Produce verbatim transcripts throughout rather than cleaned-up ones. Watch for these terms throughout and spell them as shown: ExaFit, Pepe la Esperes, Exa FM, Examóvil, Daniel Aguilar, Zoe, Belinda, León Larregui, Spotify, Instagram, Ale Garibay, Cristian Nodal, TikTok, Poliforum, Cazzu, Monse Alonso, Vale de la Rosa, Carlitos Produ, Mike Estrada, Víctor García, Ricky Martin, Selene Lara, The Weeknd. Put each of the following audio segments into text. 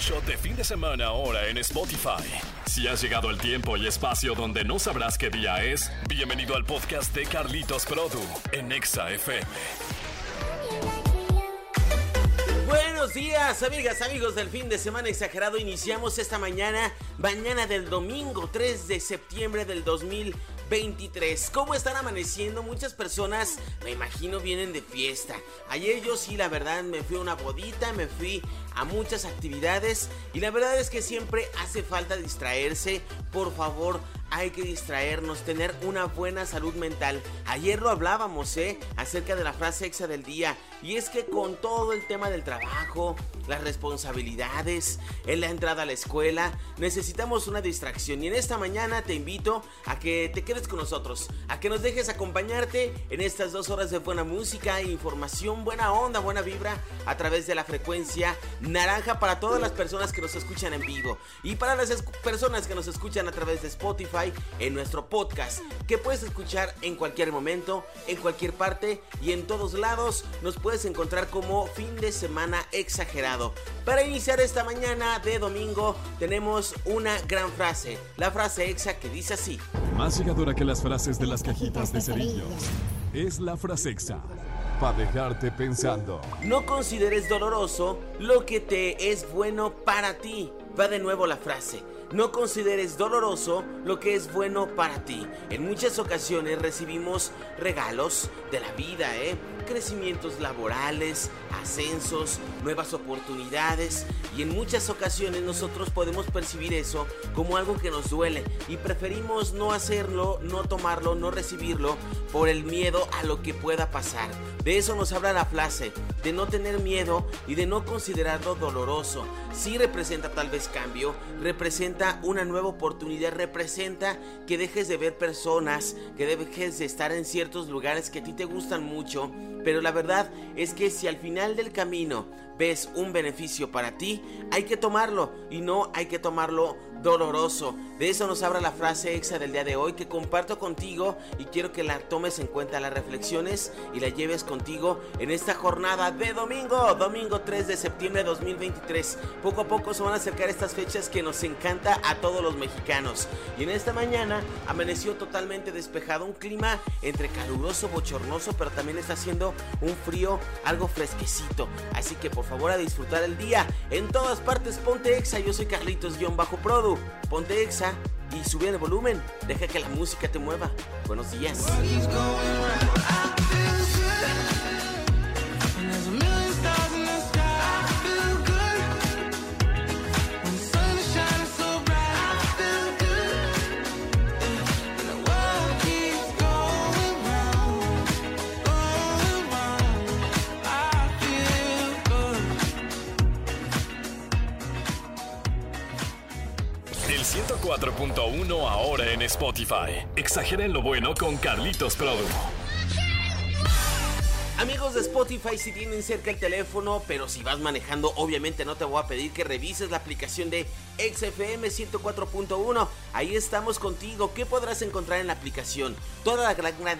Shot de fin de semana ahora en Spotify. Si has llegado el tiempo y espacio donde no sabrás qué día es, bienvenido al podcast de Carlitos Produ en Exa F M. Buenos días, amigas, amigos del fin de semana exagerado. Iniciamos esta mañana, mañana del domingo tres de septiembre del dos mil veintitrés. ¿Cómo están amaneciendo? Muchas personas, me imagino, vienen de fiesta. Ayer yo sí, la verdad, me fui a una bodita, me fui a muchas actividades. Y la verdad es que siempre hace falta distraerse. Por favor, hay que distraernos, tener una buena salud mental. Ayer lo hablábamos, ¿eh? Acerca de la frase exa del día. Y es que con todo el tema del trabajo, las responsabilidades, en la entrada a la escuela, necesitamos una distracción. Y en esta mañana te invito a que te quedes con nosotros, a que nos dejes acompañarte en estas dos horas de buena música, información, buena onda, buena vibra, a través de la frecuencia naranja para todas las personas que nos escuchan en vivo. Y para las personas que nos escuchan a través de Spotify, en nuestro podcast, que puedes escuchar en cualquier momento, en cualquier parte y en todos lados. Nos puedes encontrar como Fin de Semana Exagerado. Para iniciar esta mañana de domingo tenemos una gran frase, la frase exa que dice así. Más llegadora que las frases de las cajitas de cerillos es la frase exa, para dejarte pensando. No consideres doloroso lo que te es bueno para ti. Va de nuevo la frase. No consideres doloroso lo que es bueno para ti. En muchas ocasiones recibimos regalos de la vida, ¿eh? Crecimientos laborales, ascensos, nuevas oportunidades. Y en muchas ocasiones nosotros podemos percibir eso como algo que nos duele. Y preferimos no hacerlo, no tomarlo, no recibirlo por el miedo a lo que pueda pasar. De eso nos habla la frase, de no tener miedo y de no considerarlo doloroso. Sí representa tal vez cambio, representa una nueva oportunidad, representa que dejes de ver personas, que dejes de estar en ciertos lugares que a ti te gustan mucho, pero la verdad es que si al final del camino ves un beneficio para ti, hay que tomarlo y no hay que tomarlo doloroso. De eso nos habla la frase exa del día de hoy, que comparto contigo y quiero que la tomes en cuenta, las reflexiones y la lleves contigo en esta jornada de domingo, domingo tres de septiembre de dos mil veintitrés. Poco a poco se van a acercar estas fechas que nos encanta a todos los mexicanos. Y en esta mañana amaneció totalmente despejado, un clima entre caluroso, bochornoso, pero también está haciendo un frío algo fresquecito. Así que por Por favor, a disfrutar el día. En todas partes ponte exa. Yo soy Carlitos-Produ. Ponte exa y sube el volumen. Deja que la música te mueva. Buenos días. cuatro punto uno ahora en Spotify. Exagera en lo bueno con Carlitos Produ. Amigos de Spotify, si tienen cerca el teléfono, pero si vas manejando, obviamente no te voy a pedir que revises la aplicación de Exa F M ciento cuatro punto uno. Ahí estamos contigo. ¿Qué podrás encontrar en la aplicación? Toda la gran, la,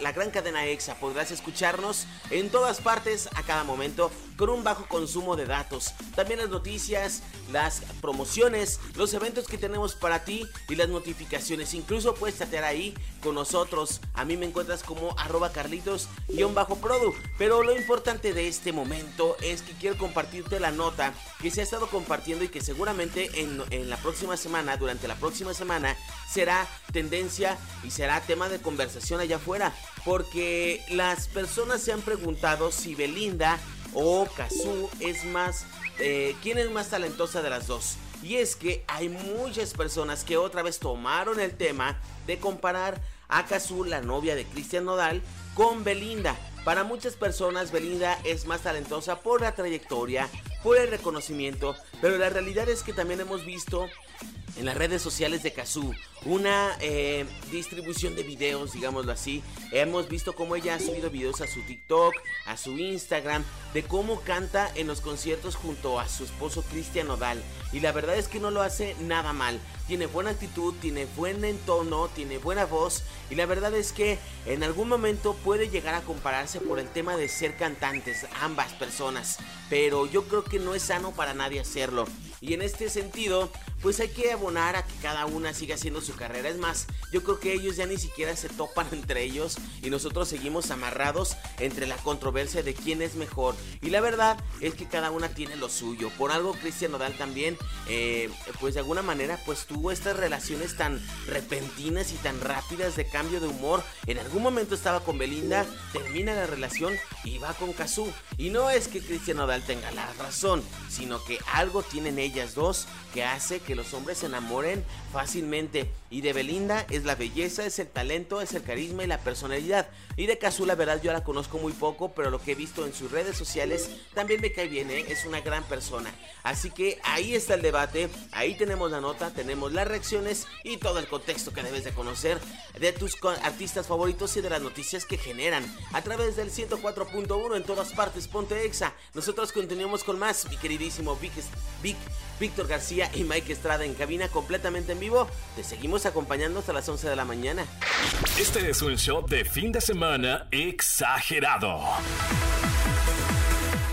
la gran cadena Exa. Podrás escucharnos en todas partes a cada momento con un bajo consumo de datos. También las noticias, las promociones, los eventos que tenemos para ti y las notificaciones. Incluso puedes chatear ahí con nosotros. A mí me encuentras como arroba carlitos-produ. Pero lo importante de este momento es que quiero compartirte la nota que se ha estado compartiendo y que seguramente En, en la próxima semana, durante la próxima semana, será tendencia y será tema de conversación allá afuera, porque las personas se han preguntado si Belinda o Cazzu es más, eh, ¿quién es más talentosa de las dos? Y es que hay muchas personas que otra vez tomaron el tema de comparar a Cazzu, la novia de Cristian Nodal, con Belinda. Para muchas personas Belinda es más talentosa por la trayectoria, por el reconocimiento, pero la realidad es que también hemos visto en las redes sociales de Cazzu una eh, distribución de videos, digámoslo así. Hemos visto cómo ella ha subido videos a su TikTok, a su Instagram, de cómo canta en los conciertos junto a su esposo Cristian Nodal. Y la verdad es que no lo hace nada mal. Tiene buena actitud, tiene buen entono, tiene buena voz. Y la verdad es que en algún momento puede llegar a compararse por el tema de ser cantantes, ambas personas. Pero yo creo que no es sano para nadie hacerlo. y en este sentido pues hay que abonar a que cada una siga haciendo su carrera. Es más, yo creo que ellos ya ni siquiera se topan entre ellos y nosotros seguimos amarrados entre la controversia de quién es mejor, y la verdad es que cada una tiene lo suyo. Por algo Cristian Nodal también eh, pues de alguna manera pues tuvo estas relaciones tan repentinas y tan rápidas de cambio de humor. En algún momento estaba con Belinda, termina la relación y va con Cazzu, y no es que Cristian Nodal tenga la razón, sino que algo tienen ellas dos que hace que los hombres se enamoren fácilmente. Y de Belinda es la belleza, es el talento, es el carisma y la personalidad. Y de Cazzu, la verdad, yo la conozco muy poco, pero lo que he visto en sus redes sociales también me cae bien, ¿eh? Es una gran persona. Así que ahí está el debate, ahí tenemos la nota, tenemos las reacciones y todo el contexto que debes de conocer de tus artistas favoritos y de las noticias que generan a través del ciento cuatro punto uno en todas partes. Ponte Exa. Nosotros continuamos con más. Mi queridísimo Vic, Vic, Víctor García y Mike Estrada en cabina, completamente en vivo. Te seguimos acompañando hasta las once de la mañana. Este es un show de fin de semana exagerado.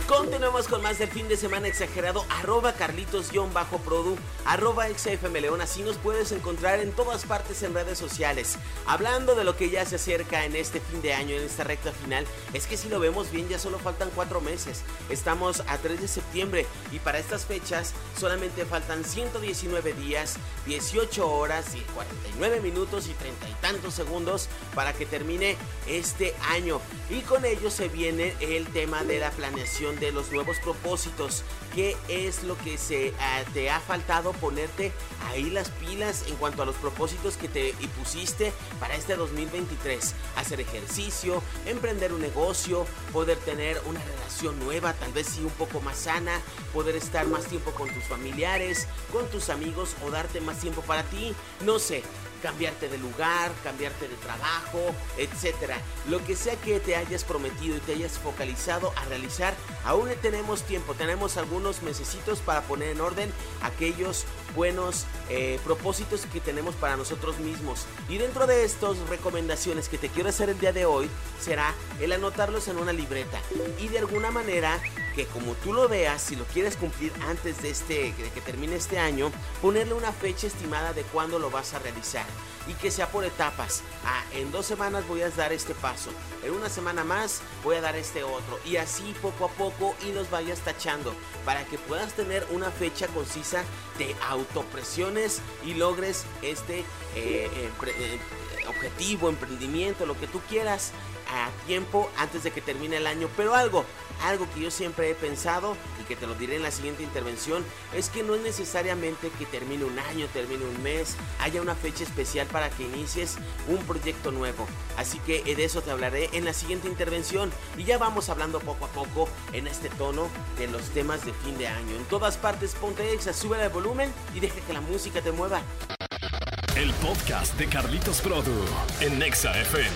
Continuamos con más del fin de semana exagerado. Arroba Carlitos-Produ, arroba Exa F M León. Así nos puedes encontrar en todas partes en redes sociales. Hablando de lo que ya se acerca en este fin de año, en esta recta final, es que si lo vemos bien, ya solo faltan cuatro meses. Estamos a tres de septiembre y para estas fechas solamente faltan ciento diecinueve días, dieciocho horas y cuarenta y nueve minutos y treinta y tantos segundos para que termine este año. Y con ello se viene el tema de la planeación de los nuevos propósitos. ¿Qué es lo que se uh, te ha faltado ponerte ahí las pilas en cuanto a los propósitos que te pusiste para este dos mil veintitrés? Hacer ejercicio, emprender un negocio, poder tener una relación nueva, tal vez sí un poco más sana, poder estar más tiempo con tus familiares, con tus amigos, o darte más tiempo para ti, no sé, cambiarte de lugar, cambiarte de trabajo, etcétera. Lo que sea que te hayas prometido y te hayas focalizado a realizar, aún tenemos tiempo, tenemos algunos mesecitos para poner en orden aquellos buenos eh, propósitos que tenemos para nosotros mismos. Y dentro de estas recomendaciones que te quiero hacer el día de hoy será el anotarlos en una libreta y de alguna manera que, como tú lo veas, si lo quieres cumplir antes de este de que termine este año, ponerle una fecha estimada de cuándo lo vas a realizar y que sea por etapas. Ah, en dos semanas voy a dar este paso, en una semana más voy a dar este otro, y así poco a poco, y los vayas tachando para que puedas tener una fecha concisa, te autopresiones y logres este eh, empre eh, objetivo, emprendimiento, lo que tú quieras, a tiempo antes de que termine el año. Pero algo, algo que yo siempre he pensado y que te lo diré en la siguiente intervención, es que no es necesariamente que termine un año, termine un mes, haya una fecha especial para que inicies un proyecto nuevo. Así que de eso te hablaré en la siguiente intervención, y ya vamos hablando poco a poco en este tono de los temas de fin de año. En todas partes, ponte Exa, sube el volumen y deja que la música te mueva. El podcast de Carlitos Produ en Exa F M.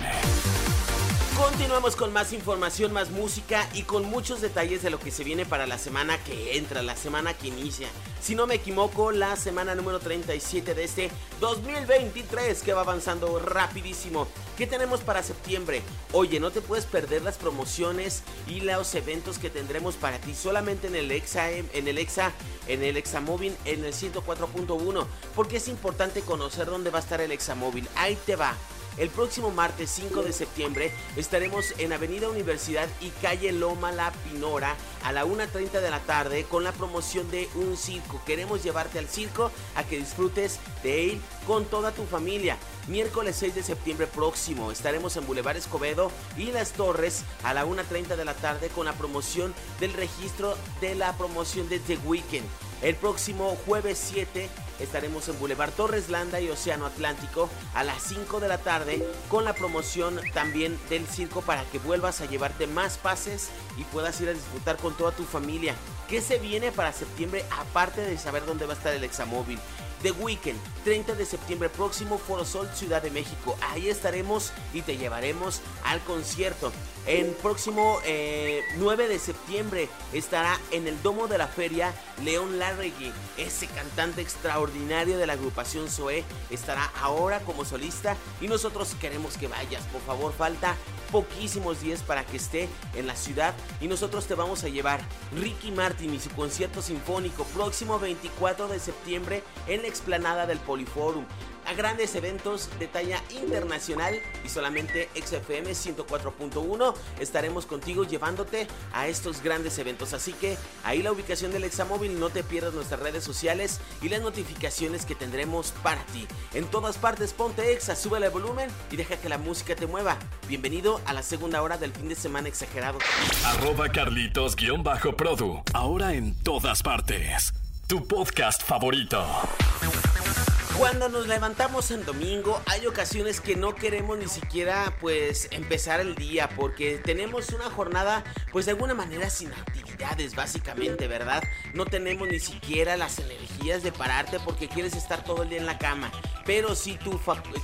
Continuamos con más información, más música y con muchos detalles de lo que se viene para la semana que entra, la semana que inicia. Si no me equivoco, la semana número treinta y siete de este dos mil veintitrés, que va avanzando rapidísimo. ¿Qué tenemos para septiembre? Oye, no te puedes perder las promociones y los eventos que tendremos para ti solamente en el Exa, en el Exa, en el Exa Móvil, en el ciento cuatro punto uno, porque es importante conocer dónde va a estar el Exa Móvil. Ahí te va. El próximo martes cinco de septiembre estaremos en Avenida Universidad y calle Loma La Pinora a la una treinta de la tarde con la promoción de un circo. Queremos llevarte al circo a que disfrutes de él con toda tu familia. Miércoles seis de septiembre próximo estaremos en Boulevard Escobedo y Las Torres a la una treinta de la tarde con la promoción del registro de la promoción de The Weeknd. El próximo jueves siete estaremos en Boulevard Torres Landa y Océano Atlántico a las cinco de la tarde con la promoción también del circo, para que vuelvas a llevarte más pases y puedas ir a disfrutar con toda tu familia. ¿Qué se viene para septiembre aparte de saber dónde va a estar el Exa Móvil? The Weeknd, treinta de septiembre próximo, Foro Sol, Ciudad de México. Ahí estaremos y te llevaremos al concierto. El próximo eh, nueve de septiembre estará en el Domo de la Feria León Larregui. Ese cantante extraordinario de la agrupación Zoe estará ahora como solista y nosotros queremos que vayas. Por favor, falta poquísimos días para que esté en la ciudad y nosotros te vamos a llevar Ricky Martin y su concierto sinfónico próximo veinticuatro de septiembre en la explanada del Poliforum, a grandes eventos de talla internacional, y solamente Exa F M ciento cuatro punto uno estaremos contigo llevándote a estos grandes eventos. Así que ahí la ubicación del Examóvil, no te pierdas nuestras redes sociales y las notificaciones que tendremos para ti. En todas partes ponte Exa, súbele el volumen y deja que la música te mueva. Bienvenido a la segunda hora del fin de semana exagerado. Arroba Carlitos guión bajo Produ, ahora en todas partes, tu podcast favorito. Cuando nos levantamos en domingo hay ocasiones que no queremos ni siquiera pues empezar el día porque tenemos una jornada pues de alguna manera sin actividades básicamente, ¿verdad? No tenemos ni siquiera las energías de pararte porque quieres estar todo el día en la cama. Pero si tu,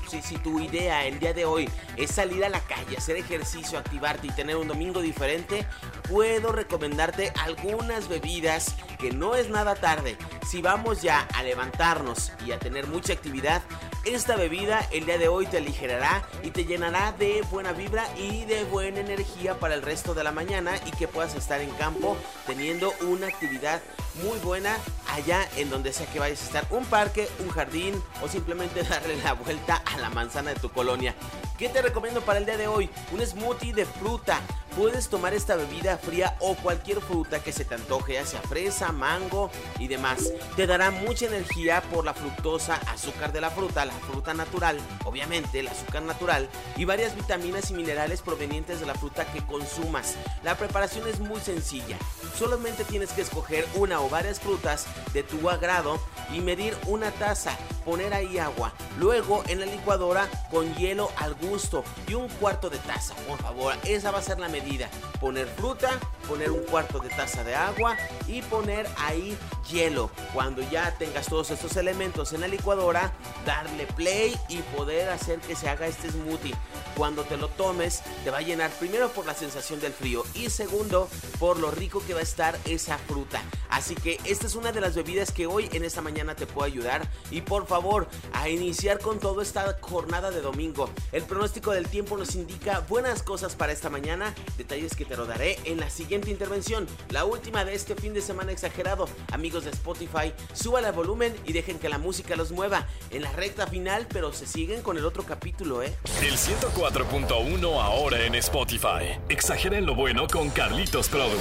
si, si tu idea el día de hoy es salir a la calle, hacer ejercicio, activarte y tener un domingo diferente, puedo recomendarte algunas bebidas que no es nada tarde. Si vamos ya a levantarnos y a tener mucha actividad, esta bebida el día de hoy te aligerará y te llenará de buena vibra y de buena energía para el resto de la mañana y que puedas estar en campo teniendo una actividad muy buena allá en donde sea que vayas a estar, un parque, un jardín o simplemente darle la vuelta a la manzana de tu colonia. ¿Qué te recomiendo para el día de hoy? Un smoothie de fruta. Puedes tomar esta bebida fría o cualquier fruta que se te antoje, ya sea fresa, mango y demás. Te dará mucha energía por la fructosa, azúcar de la fruta, la fruta natural, obviamente el azúcar natural, y varias vitaminas y minerales provenientes de la fruta que consumas. La preparación es muy sencilla. Solamente tienes que escoger una o varias frutas de tu agrado y medir una taza, poner ahí agua, luego en la licuadora con hielo al gusto y un cuarto de taza, por favor, esa va a ser la medida, poner fruta, poner un cuarto de taza de agua y poner ahí hielo. Cuando ya tengas todos estos elementos en la licuadora, darle play y poder hacer que se haga este smoothie. Cuando te lo tomes te va a llenar primero por la sensación del frío y segundo por lo rico que va a estar esa fruta. Así que esta es una de las bebidas que hoy en esta mañana te puedo ayudar y por favor a iniciar con toda esta jornada de domingo. El pronóstico del tiempo nos indica buenas cosas para esta mañana, detalles que te lo daré en la siguiente intervención, la última de este fin de semana exagerado. Amigos de Spotify, súbale el volumen y dejen que la música los mueva en la recta final, pero se siguen con el otro capítulo, ¿eh? El ciento cuatro punto uno ahora en Spotify. Exagera en lo bueno con Carlitos Produ.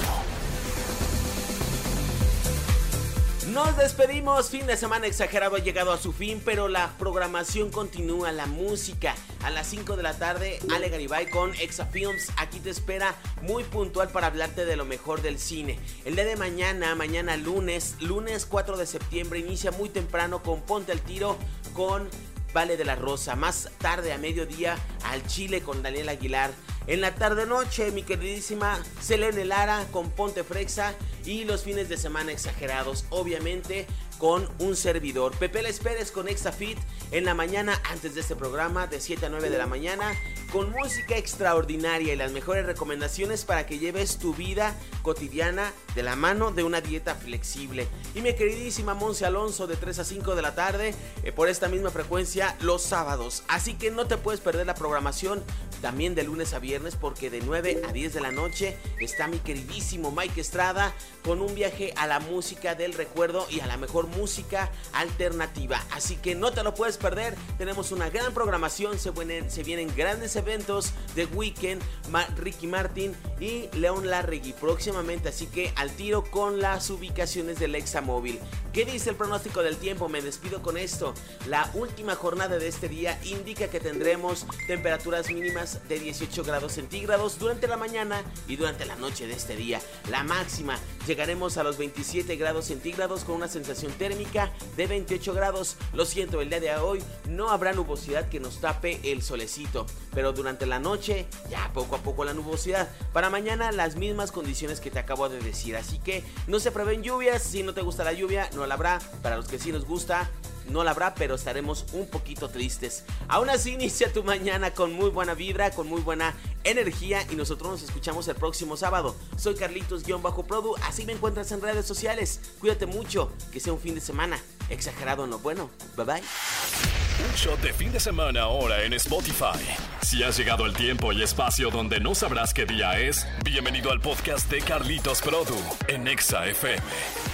Nos despedimos, fin de semana exagerado ha llegado a su fin, pero la programación continúa, la música. A las cinco de la tarde, Ale Garibay con Exa Films, aquí te espera muy puntual para hablarte de lo mejor del cine. El día de mañana, mañana lunes, lunes cuatro de septiembre, inicia muy temprano con Ponte al Tiro con Vale de la Rosa. Más tarde, a mediodía, Al Chile con Daniel Aguilar. En la tarde-noche, mi queridísima Selene Lara con Ponte Frexa. Y los fines de semana exagerados, obviamente, con un servidor. Pepe la Esperes con ExaFit en la mañana, antes de este programa, de siete a nueve de la mañana, con música extraordinaria y las mejores recomendaciones para que lleves tu vida cotidiana de la mano de una dieta flexible. Y mi queridísima Monse Alonso de tres a cinco de la tarde, eh, por esta misma frecuencia, los sábados. Así que no te puedes perder la programación también de lunes a viernes, porque de nueve a diez de la noche está mi queridísimo Mike Estrada con un viaje a la música del recuerdo y a la mejor música alternativa. Así que no te lo puedes perder, tenemos una gran programación, se vienen, se vienen grandes eventos, The Weeknd, Ma- Ricky Martin y León Larregui próximamente, así que al tiro con las ubicaciones del Examóvil. ¿Qué dice el pronóstico del tiempo? Me despido con esto. La última jornada de este día indica que tendremos temperaturas mínimas de dieciocho grados centígrados durante la mañana y durante la noche de este día. La máxima, llegaremos a los veintisiete grados centígrados con una sensación térmica de veintiocho grados. Lo siento, el día de hoy no habrá nubosidad que nos tape el solecito, pero durante la noche ya poco a poco la nubosidad. Para mañana las mismas condiciones que te acabo de decir, así que no se prevén lluvias. Si no te gusta la lluvia, no la habrá. Para los que sí nos gusta, no la habrá, pero estaremos un poquito tristes. Aún así, inicia tu mañana con muy buena vibra, con muy buena energía y nosotros nos escuchamos el próximo sábado. Soy Carlitos-Produ, así me encuentras en redes sociales. Cuídate mucho, que sea un fin de semana exagerado en lo bueno. Bye bye. Un shot de fin de semana ahora en Spotify. Si has llegado al tiempo y espacio donde no sabrás qué día es, bienvenido al podcast de Carlitos Produ en Exa F M.